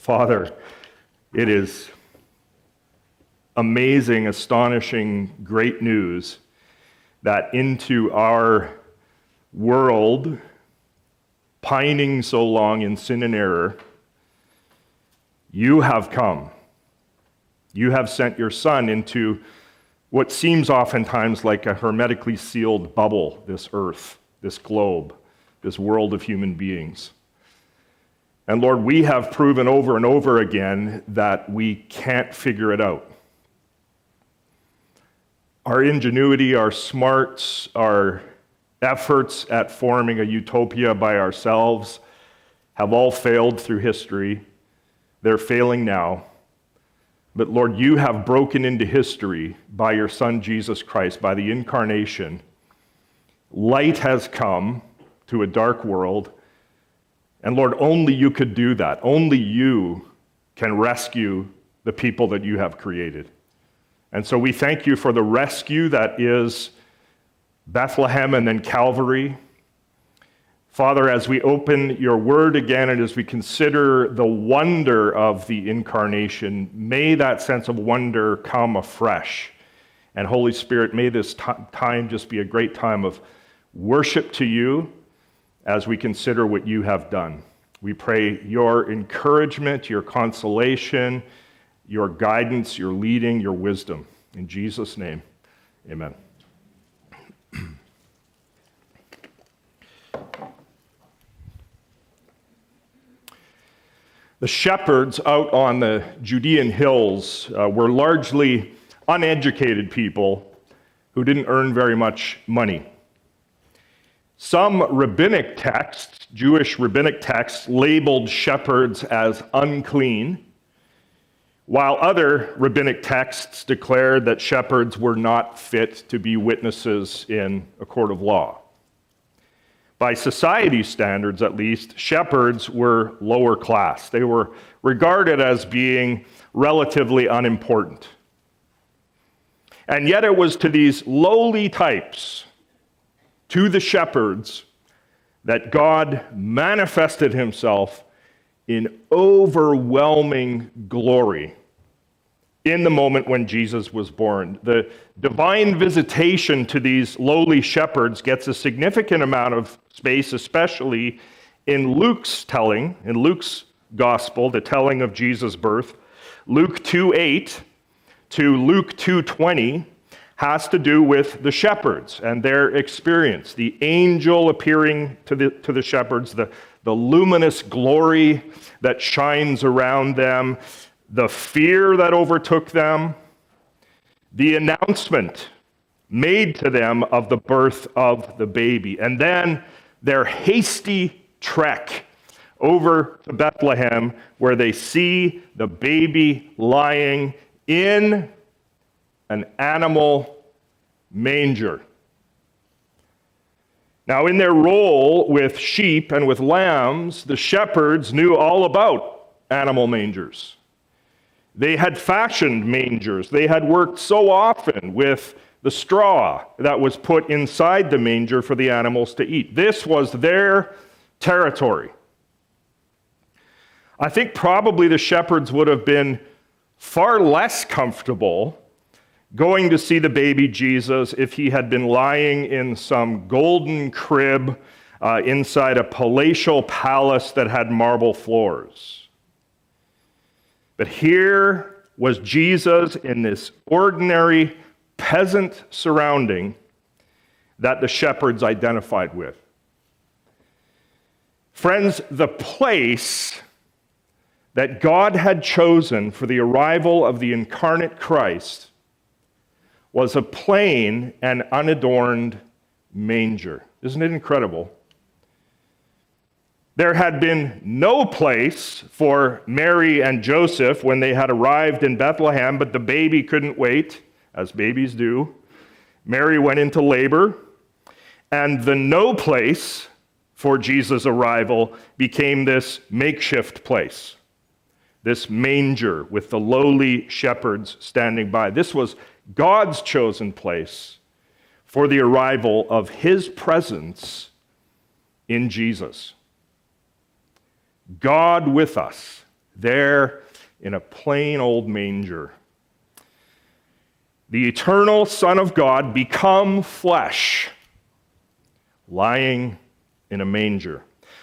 Father, it is amazing, astonishing, great news that into our world, pining so long in sin and error, you have come. You have sent your Son into what seems oftentimes like a hermetically sealed bubble, this earth, this globe, this world of human beings. And Lord, we have proven over and over again that we can't figure it out. Our ingenuity, our smarts, our efforts at forming a utopia by ourselves have all failed through history. They're failing now. But Lord, you have broken into history by your Son, Jesus Christ, by the incarnation. Light has come to a dark world. And Lord, only you could do that. Only you can rescue the people that you have created. And so we thank you for the rescue that is Bethlehem and then Calvary. Father, as we open your word again and as we consider the wonder of the incarnation, may that sense of wonder come afresh. And Holy Spirit, may this time just be a great time of worship to you as we consider what you have done. We pray your encouragement, your consolation, your guidance, your leading, your wisdom. In Jesus' name, amen. The shepherds out on the Judean hills were largely uneducated people who didn't earn very much money. Some rabbinic texts, Jewish rabbinic texts, labeled shepherds as unclean, while other rabbinic texts declared that shepherds were not fit to be witnesses in a court of law. By society standards, at least, shepherds were lower class. They were regarded as being relatively unimportant. And yet it was to these lowly types, to the shepherds, that God manifested himself in overwhelming glory in the moment when Jesus was born. The divine visitation to these lowly shepherds gets a significant amount of space, especially in Luke's telling, in Luke's gospel, the telling of Jesus' birth. Luke 2:8 to Luke 2:20 has to do with the shepherds and their experience. The angel appearing to the shepherds, the luminous glory that shines around them, the fear that overtook them, the announcement made to them of the birth of the baby, and then their hasty trek over to Bethlehem, where they see the baby lying in an animal manger. Now, in their role with sheep and with lambs, the shepherds knew all about animal mangers. They had fashioned mangers. They had worked so often with the straw that was put inside the manger for the animals to eat. This was their territory. I think probably the shepherds would have been far less comfortable going to see the baby Jesus if he had been lying in some golden crib inside a palatial palace that had marble floors. But here was Jesus in this ordinary peasant surrounding that the shepherds identified with. Friends, the place that God had chosen for the arrival of the incarnate Christ was a plain and unadorned manger. Isn't it incredible? There had been no place for Mary and Joseph when they had arrived in Bethlehem, but the baby couldn't wait, as babies do. Mary went into labor, and the no place for Jesus' arrival became this makeshift place, this manger with the lowly shepherds standing by. This was God's chosen place for the arrival of his presence in Jesus. God with us, there in a plain old manger. The eternal Son of God become flesh, lying in a manger.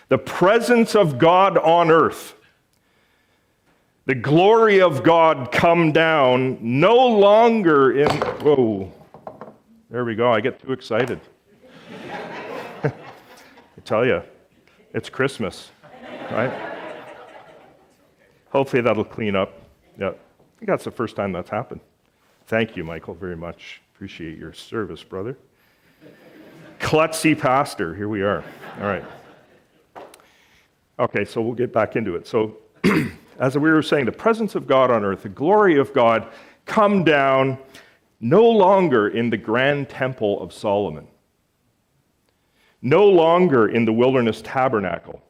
The presence of God on earth, the glory of God come down, no longer in, whoa, there we go, I get too excited. I tell you, it's Christmas, right? Hopefully that'll clean up. Yeah, I think that's the first time that's happened. Thank you, Michael, very much. Appreciate your service, brother. Klutzy pastor, here we are. All right. Okay, so we'll get back into it. So, as we were saying, the presence of God on earth, the glory of God, come down no longer in the grand temple of Solomon, no longer in the wilderness tabernacle,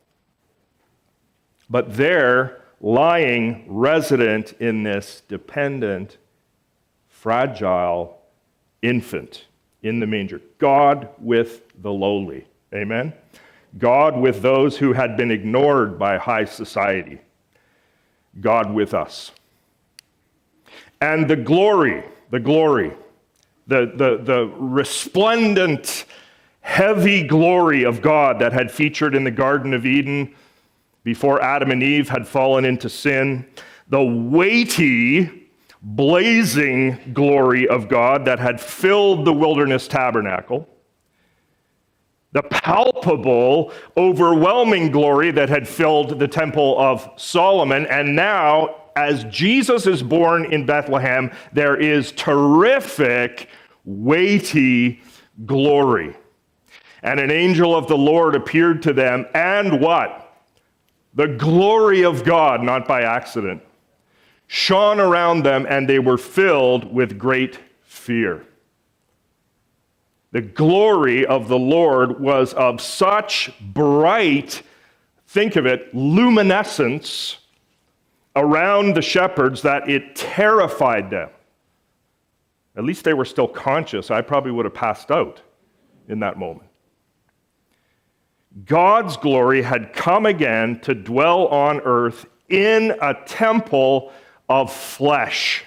but there, lying resident in this dependent, fragile infant in the manger. God with the lowly. Amen? God with those who had been ignored by high society. God with us. And the resplendent, heavy glory of God that had featured in the Garden of Eden before Adam and Eve had fallen into sin, the weighty, blazing glory of God that had filled the wilderness tabernacle, the palpable, overwhelming glory that had filled the temple of Solomon, and now, as Jesus is born in Bethlehem, there is terrific, weighty glory. And an angel of the Lord appeared to them, and what? The glory of God, not by accident, shone around them, and they were filled with great fear. The glory of the Lord was of such bright, think of it, luminescence around the shepherds that it terrified them. At least they were still conscious. I probably would have passed out in that moment. God's glory had come again to dwell on earth in a temple of flesh.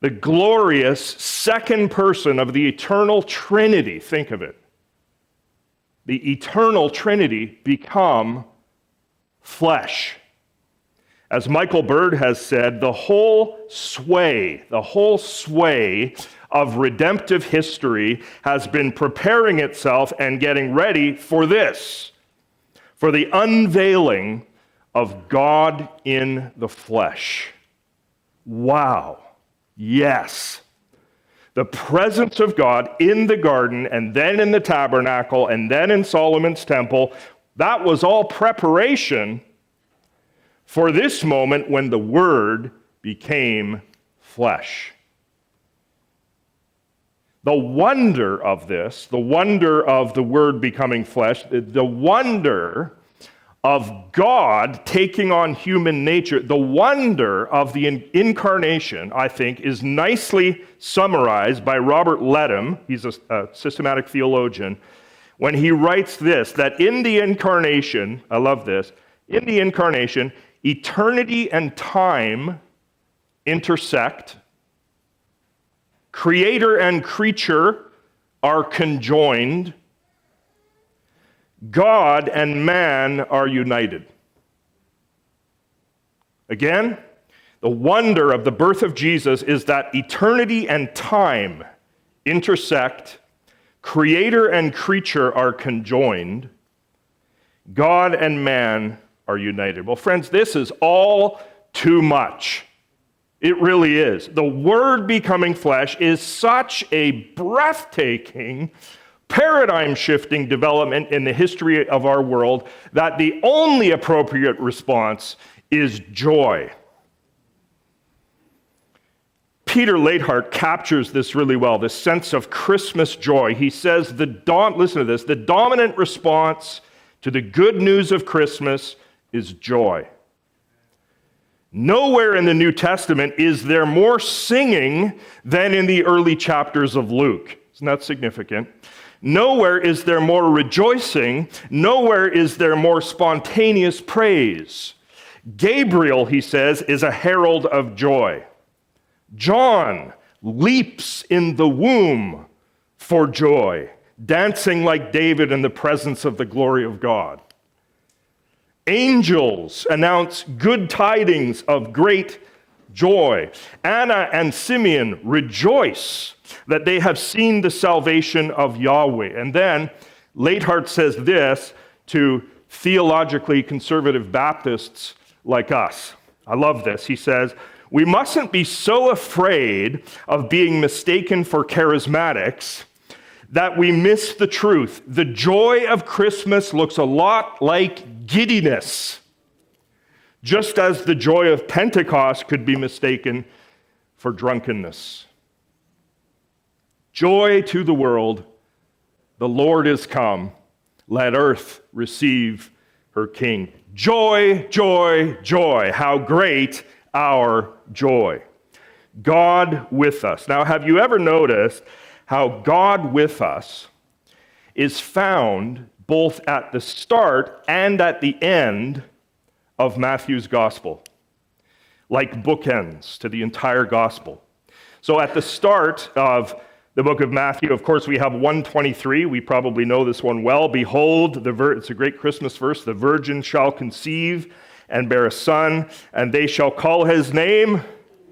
The glorious second person of the eternal Trinity, think of it. The eternal Trinity become flesh. As Michael Bird has said, the whole sway of redemptive history has been preparing itself and getting ready for this, for the unveiling of God in the flesh. Wow. Yes, the presence of God in the garden and then in the tabernacle and then in Solomon's temple, that was all preparation for this moment when the Word became flesh. The wonder of this, the wonder of the Word becoming flesh, the wonder of God taking on human nature, the wonder of the incarnation, I think, is nicely summarized by Robert Letham. He's a systematic theologian, when he writes this, that in the incarnation, I love this, in the incarnation, eternity and time intersect, creator and creature are conjoined, God and man are united. Again, the wonder of the birth of Jesus is that eternity and time intersect, creator and creature are conjoined, God and man are united. Well, friends, this is all too much. It really is. The Word becoming flesh is such a breathtaking, paradigm-shifting development in the history of our world that the only appropriate response is joy. Peter Leithart captures this really well, this sense of Christmas joy. He says, listen to this, the dominant response to the good news of Christmas is joy. Nowhere in the New Testament is there more singing than in the early chapters of Luke. Isn't that significant? Nowhere is there more rejoicing. Nowhere is there more spontaneous praise. Gabriel, he says, is a herald of joy. John leaps in the womb for joy, dancing like David in the presence of the glory of God. Angels announce good tidings of great joy. Anna and Simeon rejoice that they have seen the salvation of Yahweh. And then Leithart says this to theologically conservative Baptists like us. I love this. He says, we mustn't be so afraid of being mistaken for charismatics that we miss the truth. The joy of Christmas looks a lot like giddiness, just as the joy of Pentecost could be mistaken for drunkenness. Joy to the world, the Lord is come, let earth receive her King. Joy, joy, joy, how great our joy. God with us. Now, have you ever noticed how God with us is found both at the start and at the end of Matthew's gospel, like bookends to the entire gospel? So at the start of the book of Matthew, of course, we have 1:23. We probably know this one well. Behold, it's a great Christmas verse, the virgin shall conceive and bear a son, and they shall call his name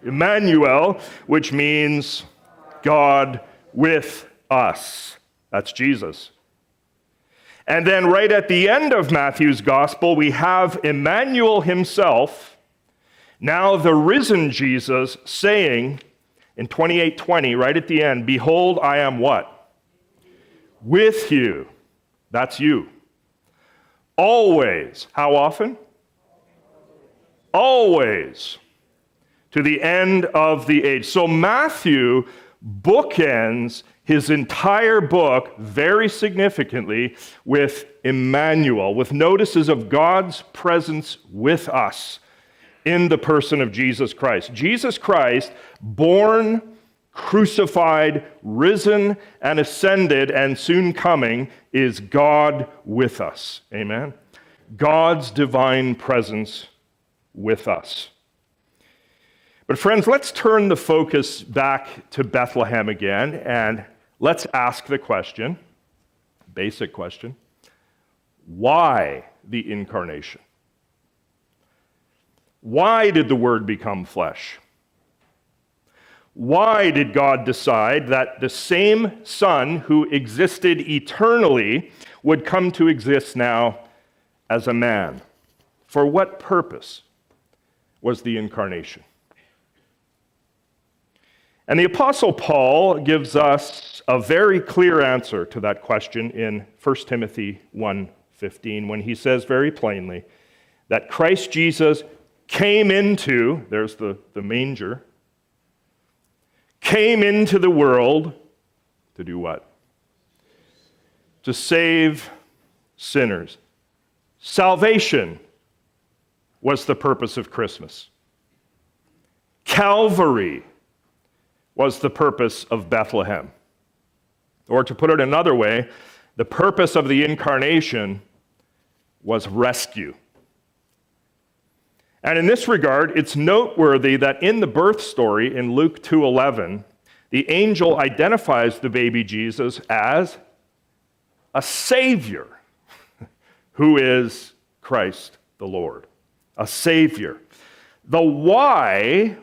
Emmanuel, which means God with us. That's Jesus. And then right at the end of Matthew's gospel, we have Emmanuel himself, now the risen Jesus, saying in 28:20, right at the end, behold, I am what? With you. That's you. Always. How often? Always. To the end of the age. So Matthew bookends his entire book very significantly with Emmanuel, with notices of God's presence with us in the person of Jesus Christ. Jesus Christ, born, crucified, risen, and ascended, and soon coming, is God with us. Amen? God's divine presence with us. But friends, let's turn the focus back to Bethlehem again, and let's ask the question, basic question, why the incarnation? Why did the Word become flesh? Why did God decide that the same Son who existed eternally would come to exist now as a man? For what purpose was the incarnation? And the Apostle Paul gives us a very clear answer to that question in 1 Timothy 1:15, when he says very plainly that Christ Jesus came into, there's the manger, came into the world to do what? To save sinners. Salvation was the purpose of Christmas. Calvary was the purpose of Bethlehem. Or to put it another way, the purpose of the incarnation was rescue. And in this regard, it's noteworthy that in the birth story in Luke 2:11, the angel identifies the baby Jesus as a Savior, who is Christ the Lord, a Savior. The why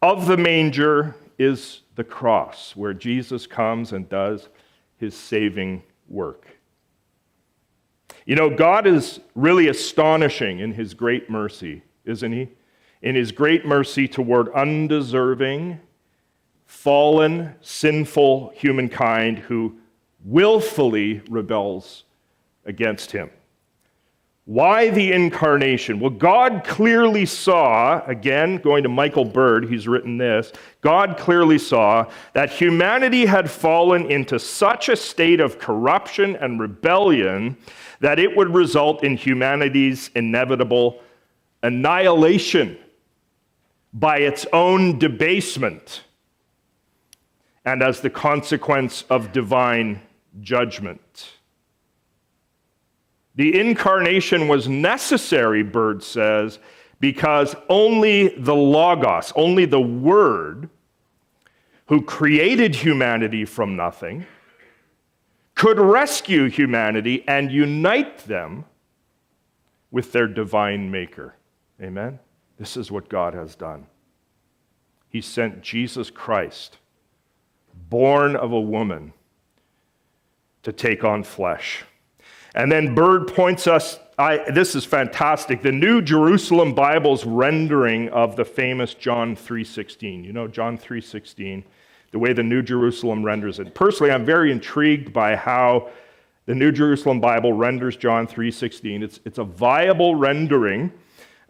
of the manger is the cross, where Jesus comes and does his saving work. You know, God is really astonishing in his great mercy, isn't he? In his great mercy toward undeserving, fallen, sinful humankind who willfully rebels against him. Why the incarnation? Well, God clearly saw, again, going to Michael Bird, he's written this, God clearly saw that humanity had fallen into such a state of corruption and rebellion that it would result in humanity's inevitable annihilation by its own debasement and as the consequence of divine judgment. The incarnation was necessary, Bird says, because only the Logos, only the Word, who created humanity from nothing, could rescue humanity and unite them with their divine maker. Amen? This is what God has done. He sent Jesus Christ, born of a woman, to take on flesh. And then Bird points us, this is fantastic, the New Jerusalem Bible's rendering of the famous John 3:16. You know, John 3:16, the way the New Jerusalem renders it. Personally, I'm very intrigued by how the New Jerusalem Bible renders John 3:16. It's a viable rendering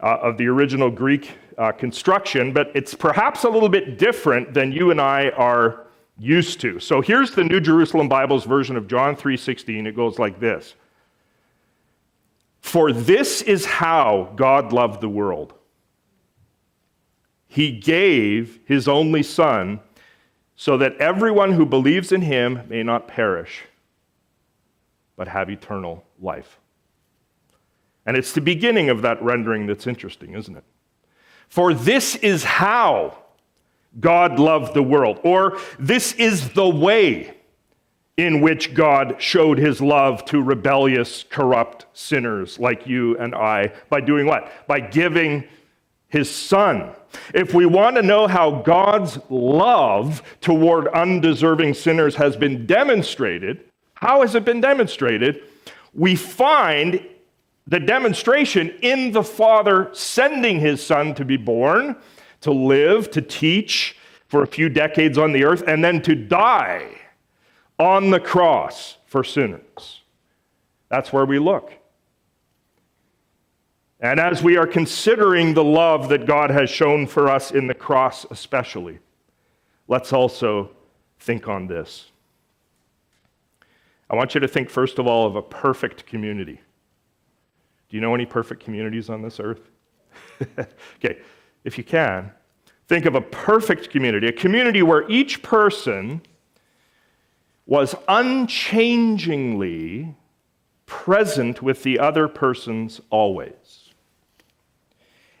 of the original Greek construction, but it's perhaps a little bit different than you and I are used to. So here's the New Jerusalem Bible's version of John 3:16. It goes like this. For this is how God loved the world. He gave his only Son so that everyone who believes in him may not perish, but have eternal life. And it's the beginning of that rendering that's interesting, isn't it? For this is how God loved the world, or this is the way in which God showed his love to rebellious, corrupt sinners like you and I, by doing what? By giving his Son. If we want to know how God's love toward undeserving sinners has been demonstrated, how has it been demonstrated? We find the demonstration in the Father sending his Son to be born, to live, to teach for a few decades on the earth, and then to die on the cross for sinners. That's where we look. And as we are considering the love that God has shown for us in the cross especially, let's also think on this. I want you to think, first of all, of a perfect community. Do you know any perfect communities on this earth? Okay, if you can, think of a perfect community, a community where each person was unchangingly present with the other persons always.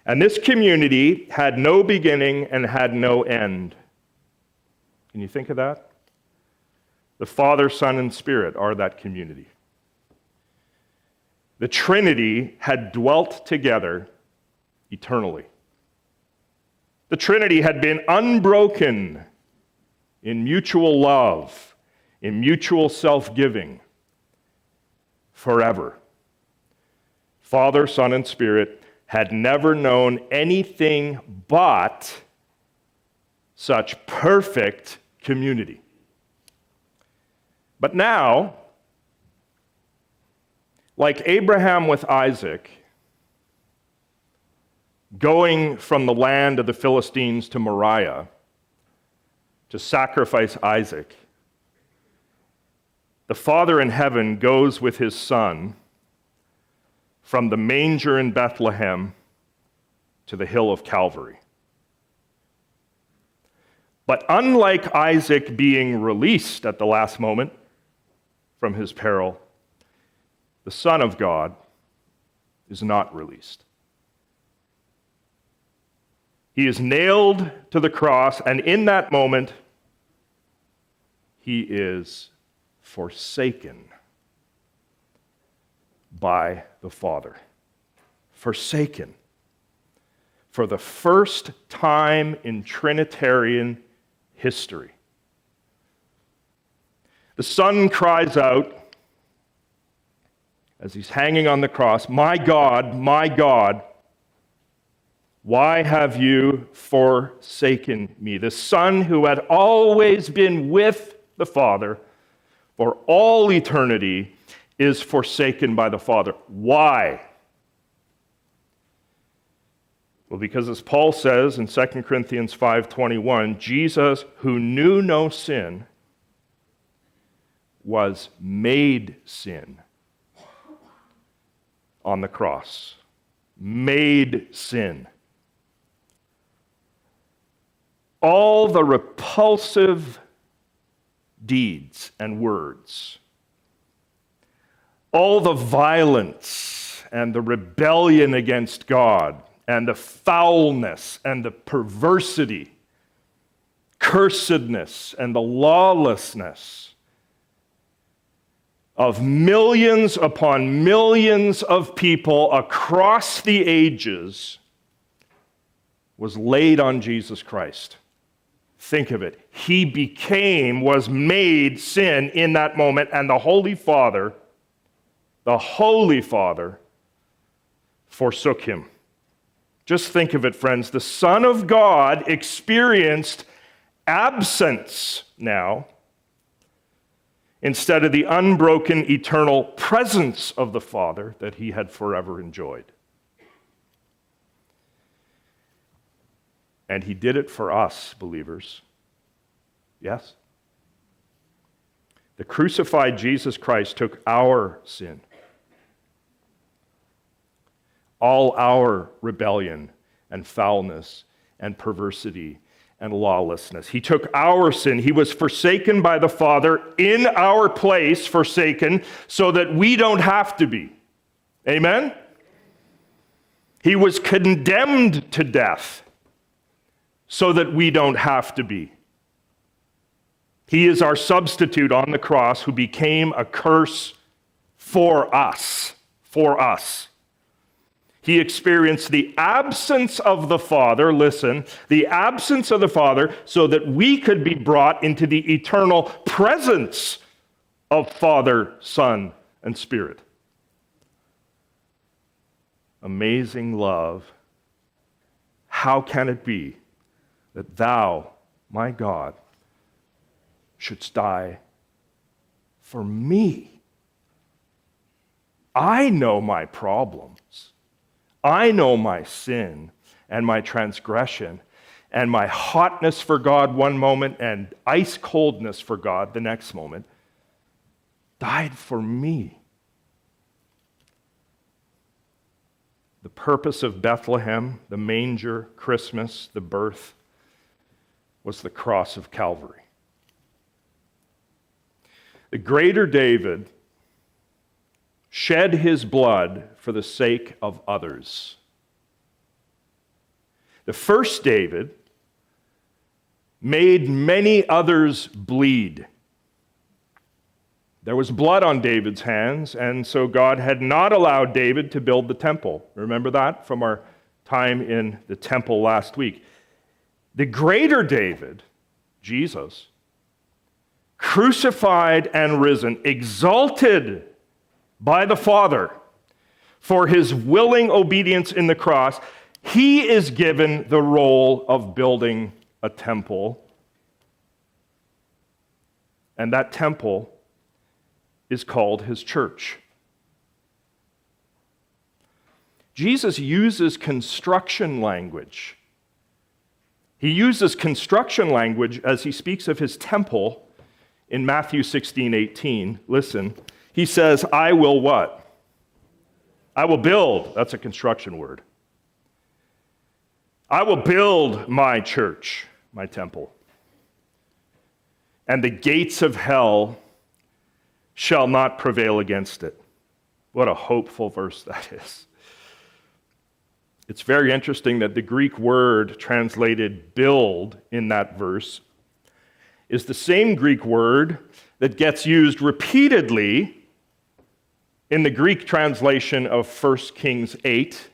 And this community had no beginning and had no end. Can you think of that? The Father, Son, and Spirit are that community. The Trinity had dwelt together eternally. The Trinity had been unbroken in mutual love, in mutual self-giving, forever. Father, Son, and Spirit had never known anything but such perfect community. But now, like Abraham with Isaac, going from the land of the Philistines to Moriah to sacrifice Isaac, the Father in heaven goes with his Son from the manger in Bethlehem to the hill of Calvary. But unlike Isaac being released at the last moment from his peril, the Son of God is not released. He is nailed to the cross, and in that moment, he is forsaken by the Father. Forsaken. For the first time in Trinitarian history, the Son cries out, as he's hanging on the cross, "My God, my God, why have you forsaken me?" The Son who had always been with the Father for all eternity is forsaken by the Father. Why? Well, because as Paul says in 2 Corinthians 5:21, Jesus, who knew no sin, was made sin on the cross. Made sin. All the repulsive deeds and words, all the violence and the rebellion against God and the foulness and the perversity, cursedness and the lawlessness of millions upon millions of people across the ages was laid on Jesus Christ. Think of it. He became, was made sin in that moment, and the Holy Father forsook him. Just think of it, friends. The Son of God experienced absence now instead of the unbroken eternal presence of the Father that he had forever enjoyed. And he did it for us, believers. Yes? The crucified Jesus Christ took our sin, all our rebellion and foulness and perversity and lawlessness. He took our sin. He was forsaken by the Father in our place, forsaken, so that we don't have to be. Amen? He was condemned to death so that we don't have to be. He is our substitute on the cross who became a curse for us, He experienced the absence of the Father, listen, the absence of the Father so that we could be brought into the eternal presence of Father, Son, and Spirit. Amazing love. How can it be that thou, my God, shouldst die for me? I know my problems. I know my sin and my transgression and my hotness for God one moment and ice coldness for God the next moment. Died for me. The purpose of Bethlehem, the manger, Christmas, the birth, was the cross of Calvary. The greater David shed his blood for the sake of others. The first David made many others bleed. There was blood on David's hands, and so God had not allowed David to build the temple. Remember that from our time in the temple last week. The greater David, Jesus, crucified and risen, exalted by the Father for his willing obedience in the cross, he is given the role of building a temple. And that temple is called his church. Jesus uses construction language. He uses construction language as he speaks of his temple in Matthew 16:18. Listen. He says, I will what? I will build. That's a construction word. I will build my church, my temple. And the gates of hell shall not prevail against it. What a hopeful verse that is. It's very interesting that the Greek word translated build in that verse is the same Greek word that gets used repeatedly in the Greek translation of 1 Kings 8,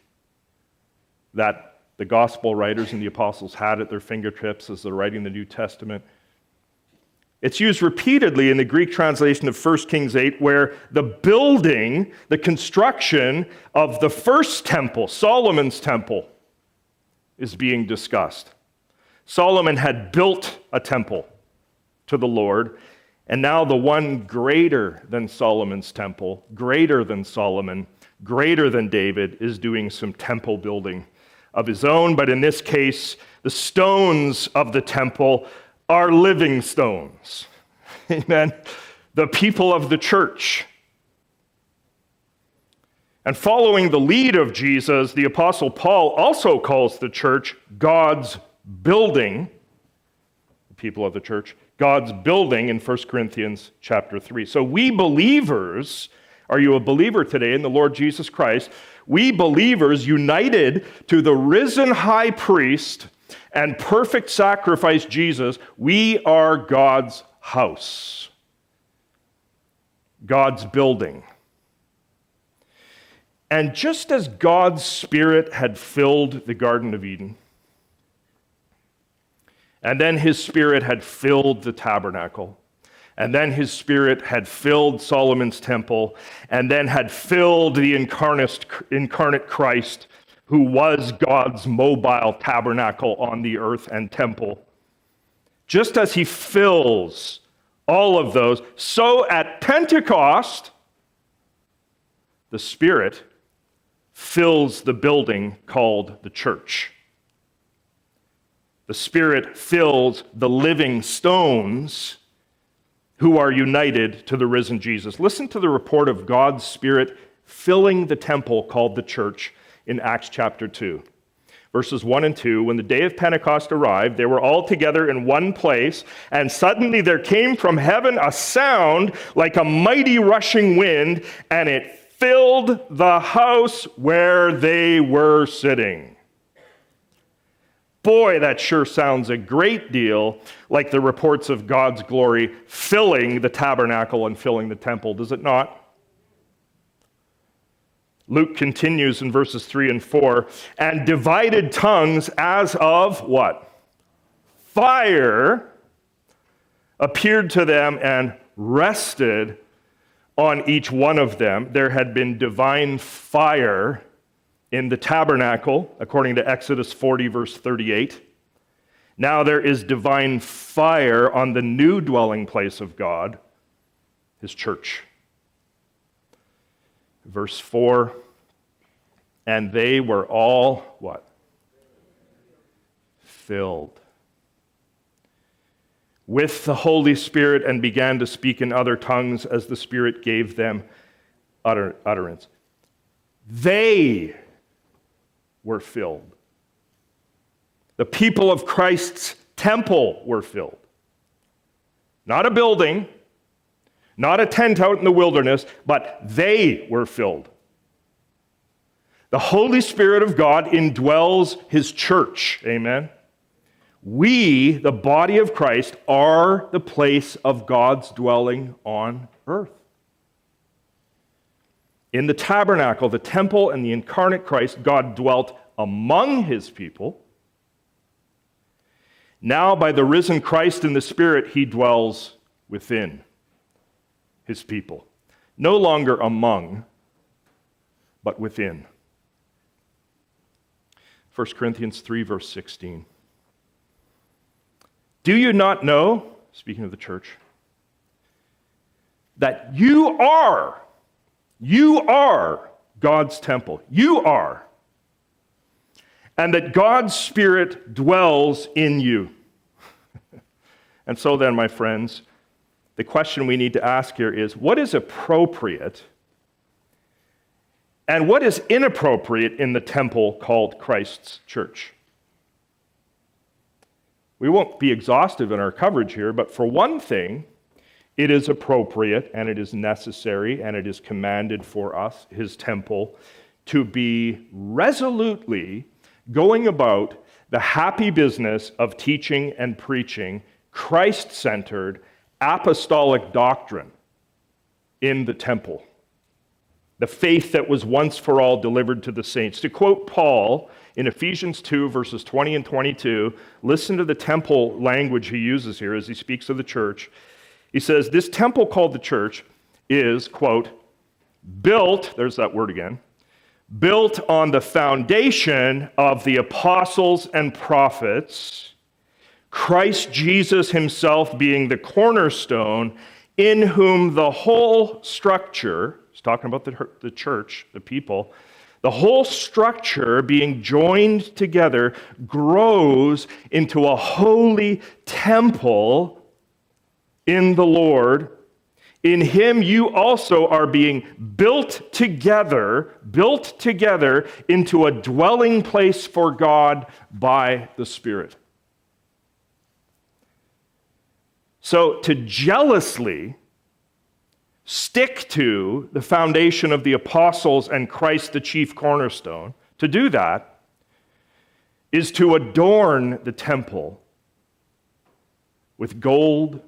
that the gospel writers and the apostles had at their fingertips as they're writing the New Testament. It's used repeatedly in the Greek translation of 1 Kings 8, where the building, the construction of the first temple, Solomon's temple, is being discussed. Solomon had built a temple to the Lord, and now the one greater than Solomon's temple, greater than Solomon, greater than David, is doing some temple building of his own. But in this case, the stones of the temple are living stones. Amen. The people of the church. And following the lead of Jesus, the Apostle Paul also calls the church God's building. The people of the church, God's building, in 1 Corinthians chapter 3. So we believers, are you a believer today in the Lord Jesus Christ? we believers united to the risen high priest and perfect sacrifice, Jesus, we are God's house, God's building. And just as God's Spirit had filled the Garden of Eden, and then his Spirit had filled the tabernacle, and then his Spirit had filled Solomon's temple, and then had filled the incarnate Christ, who was God's mobile tabernacle on the earth and temple. Just as he fills all of those, so at Pentecost, the Spirit fills the building called the church. The Spirit fills the living stones who are united to the risen Jesus. Listen to the report of God's Spirit filling the temple called the church in Acts chapter 2, verses 1 and 2. When the day of Pentecost arrived, they were all together in one place, and suddenly there came from heaven a sound like a mighty rushing wind, and it filled the house where they were sitting. Boy, that sure sounds a great deal like the reports of God's glory filling the tabernacle and filling the temple, does it not? Luke continues in verses 3 and 4, and divided tongues as of what? Fire appeared to them and rested on each one of them. There had been divine fire in the tabernacle, according to Exodus 40, verse 38. Now there is divine fire on the new dwelling place of God, his church. Verse 4, and they were all, what? Filled with the Holy Spirit and began to speak in other tongues as the Spirit gave them utterance. They were filled. The people of Christ's temple were filled. Not a building, not a tent out in the wilderness, but they were filled. The Holy Spirit of God indwells his church. Amen. We, the body of Christ, are the place of God's dwelling on earth. In the tabernacle, the temple, and the incarnate Christ, God dwelt among his people. Now, by the risen Christ in the Spirit, he dwells within his people. No longer among, but within. 1 Corinthians 3, verse 16. Do you not know, speaking of the church, that you are God's temple. You are. And that God's Spirit dwells in you. And so then, my friends, the question we need to ask here is, what is appropriate and what is inappropriate in the temple called Christ's church? We won't be exhaustive in our coverage here, but for one thing, it is appropriate and it is necessary and it is commanded for us, his temple, to be resolutely going about the happy business of teaching and preaching Christ-centered apostolic doctrine in the temple. The faith that was once for all delivered to the saints. To quote Paul in Ephesians 2, verses 20 and 22, listen to the temple language he uses here as he speaks of the church. He says, this temple called the church is, quote, built, there's that word again, built on the foundation of the apostles and prophets, Christ Jesus himself being the cornerstone, in whom the whole structure, he's talking about the church, the people, the whole structure being joined together grows into a holy temple in the Lord. In him you also are being built together into a dwelling place for God by the Spirit. So to jealously stick to the foundation of the apostles and Christ the chief cornerstone, to do that is to adorn the temple with gold,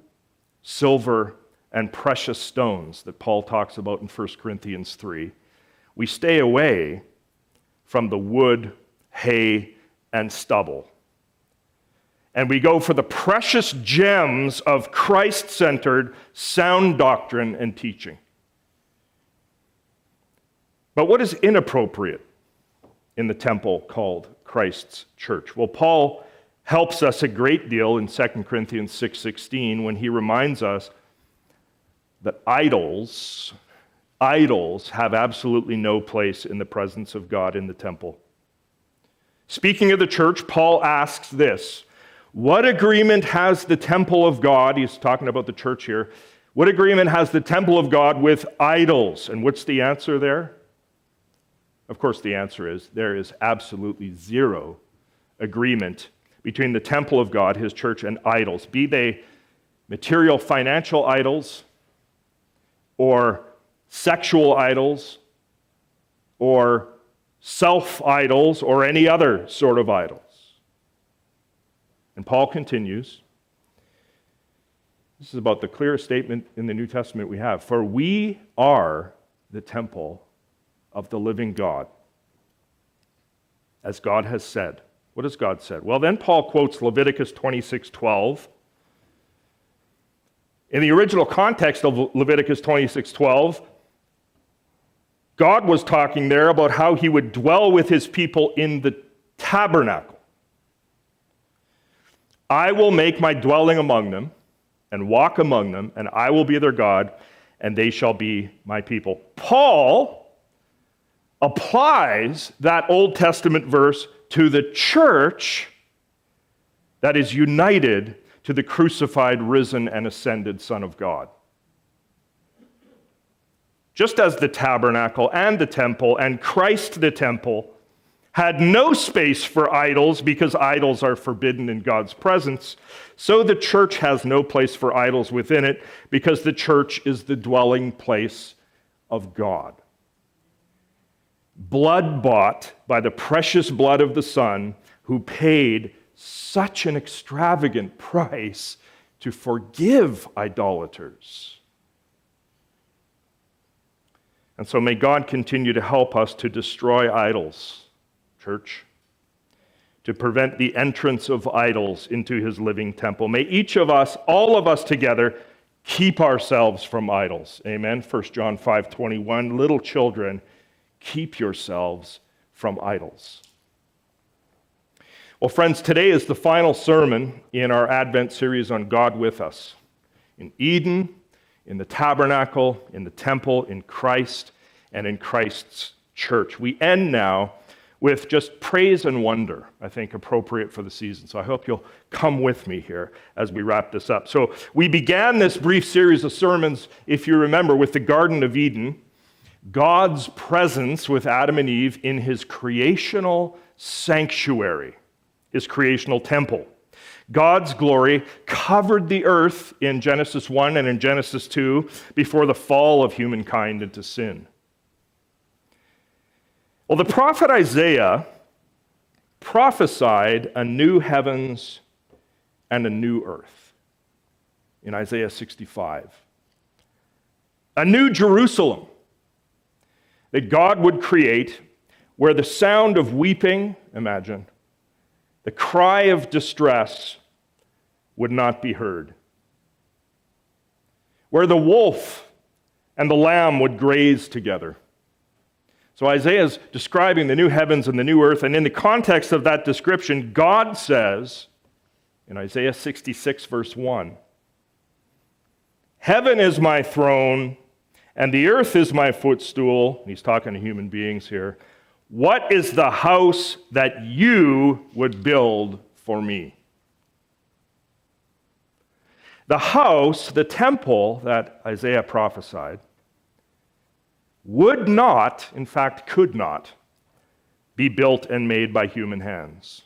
silver, and precious stones that Paul talks about in 1 Corinthians 3. We stay away from the wood, hay, and stubble. And we go for the precious gems of Christ-centered sound doctrine and teaching. But what is inappropriate in the temple called Christ's church? Well, Paul helps us a great deal in 2 Corinthians 6:16 when he reminds us that idols have absolutely no place in the presence of God in the temple. Speaking of the church, Paul asks this: what agreement has the temple of God, he's talking about the church here, what agreement has the temple of God with idols? And what's the answer there? Of course, the answer is there is absolutely zero agreement between the temple of God, his church, and idols, be they material financial idols or sexual idols or self-idols or any other sort of idols. And Paul continues. This is about the clearest statement in the New Testament we have. For we are the temple of the living God, as God has said. What has God said? Well, then Paul quotes Leviticus 26:12. In the original context of Leviticus 26:12, God was talking there about how he would dwell with his people in the tabernacle. I will make my dwelling among them and walk among them, and I will be their God, and they shall be my people. Paul applies that Old Testament verse to the church that is united to the crucified, risen, and ascended Son of God. Just as the tabernacle and the temple and Christ the temple had no space for idols because idols are forbidden in God's presence, so the church has no place for idols within it because the church is the dwelling place of God, blood-bought by the precious blood of the Son, who paid such an extravagant price to forgive idolaters. And so may God continue to help us to destroy idols, church, to prevent the entrance of idols into his living temple. May each of us, all of us together, keep ourselves from idols. Amen. 1 John 5:21, little children, keep yourselves from idols. Well, friends, today is the final sermon in our Advent series on God with us. In Eden, in the tabernacle, in the temple, in Christ, and in Christ's church. We end now with just praise and wonder, I think, appropriate for the season. So I hope you'll come with me here as we wrap this up. So we began this brief series of sermons, if you remember, with the Garden of Eden, God's presence with Adam and Eve in his creational sanctuary, his creational temple. God's glory covered the earth in Genesis 1 and in Genesis 2 before the fall of humankind into sin. Well, the prophet Isaiah prophesied a new heavens and a new earth in Isaiah 65. A new Jerusalem that God would create, where the sound of weeping, imagine, the cry of distress would not be heard, where the wolf and the lamb would graze together. So Isaiah is describing the new heavens and the new earth, and in the context of that description, God says in Isaiah 66, verse 1, "Heaven is my throne, and the earth is my footstool." He's talking to human beings here. "What is the house that you would build for me?" The house, the temple that Isaiah prophesied, would not, in fact, could not, be built and made by human hands.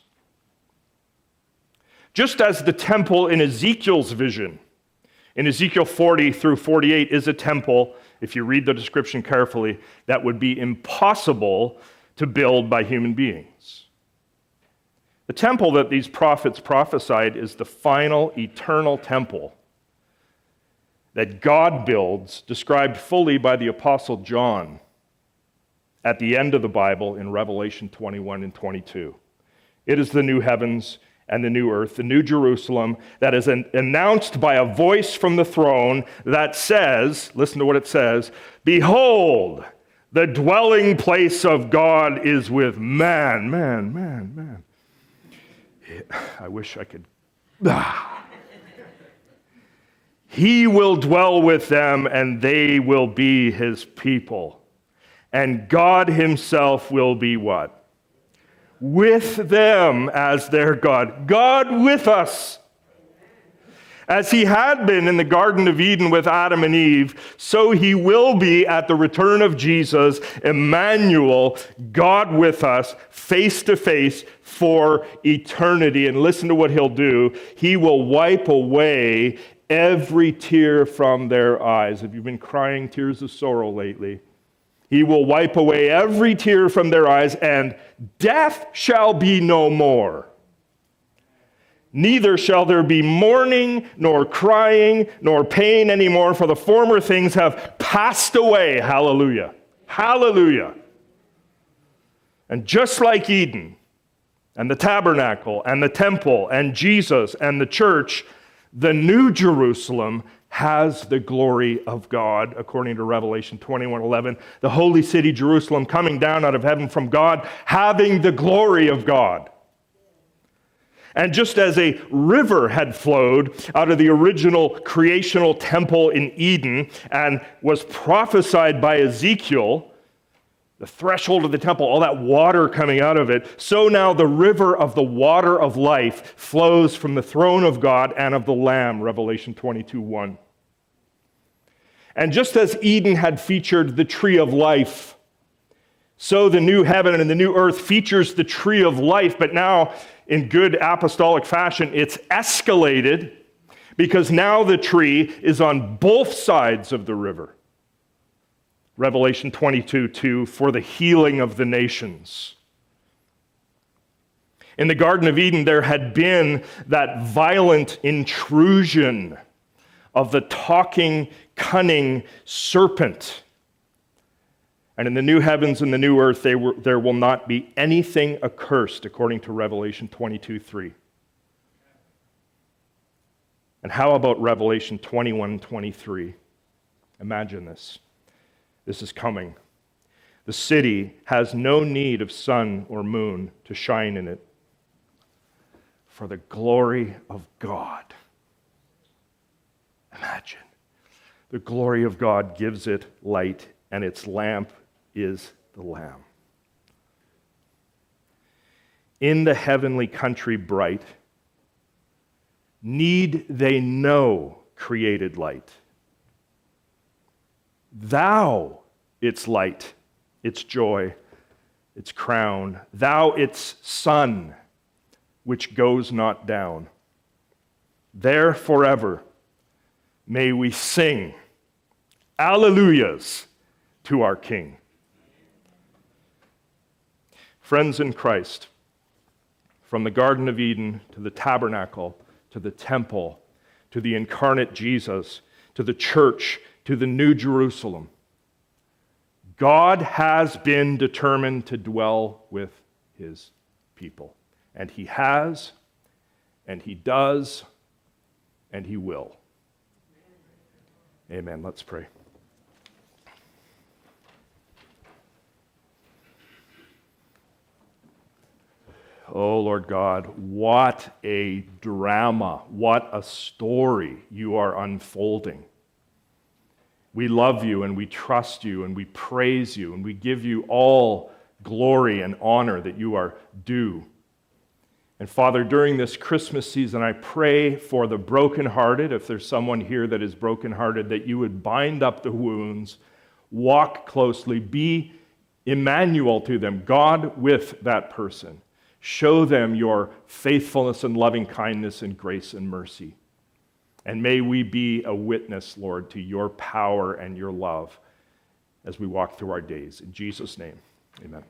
Just as the temple in Ezekiel's vision In Ezekiel 40 through 48 is a temple, if you read the description carefully, that would be impossible to build by human beings. The temple that these prophets prophesied is the final eternal temple that God builds, described fully by the Apostle John at the end of the Bible in Revelation 21 and 22. It is the new heavens and the new earth, the new Jerusalem, that is announced by a voice from the throne that says, listen to what it says, "Behold, the dwelling place of God is with man." Man. I wish I could. "He will dwell with them, and they will be his people. And God himself will be" what? "With them as their God." God with us. As he had been in the Garden of Eden with Adam and Eve, so he will be at the return of Jesus, Emmanuel, God with us, face to face for eternity. And listen to what he'll do. He will wipe away every tear from their eyes. Have you been crying tears of sorrow lately? He will wipe away every tear from their eyes, and death shall be no more. Neither shall there be mourning, nor crying, nor pain anymore, for the former things have passed away. Hallelujah. Hallelujah. And just like Eden, and the tabernacle, and the temple, and Jesus, and the church, the new Jerusalem has the glory of God, according to Revelation 21:11. The holy city Jerusalem coming down out of heaven from God, having the glory of God. And just as a river had flowed out of the original creational temple in Eden and was prophesied by Ezekiel, the threshold of the temple, all that water coming out of it, so now the river of the water of life flows from the throne of God and of the Lamb, Revelation 22:1. And just as Eden had featured the tree of life, so the new heaven and the new earth features the tree of life, but now in good apostolic fashion, it's escalated because now the tree is on both sides of the river. Revelation 22:2, for the healing of the nations. In the Garden of Eden, there had been that violent intrusion of the talking, cunning serpent. And in the new heavens and the new earth, there will not be anything accursed, according to Revelation 22:3. And how about Revelation 21:23? Imagine this. This is coming. The city has no need of sun or moon to shine in it, for the glory of God. Imagine. The glory of God gives it light, and its lamp is the Lamb. In the heavenly country bright, need they know created light. Thou, its light, its joy, its crown. Thou, its sun, which goes not down. There forever may we sing alleluias to our King. Friends in Christ, from the Garden of Eden to the tabernacle, to the temple, to the incarnate Jesus, to the church, to the new Jerusalem, God has been determined to dwell with his people. And he has, and he does, and he will. Amen. Let's pray. Oh, Lord God, what a drama, what a story you are unfolding. We love you and we trust you and we praise you and we give you all glory and honor that you are due. And Father, during this Christmas season, I pray for the brokenhearted. If there's someone here that is brokenhearted, that you would bind up the wounds, walk closely, be Emmanuel to them, God with that person. Show them your faithfulness and loving kindness and grace and mercy. And may we be a witness, Lord, to your power and your love as we walk through our days. In Jesus' name, amen.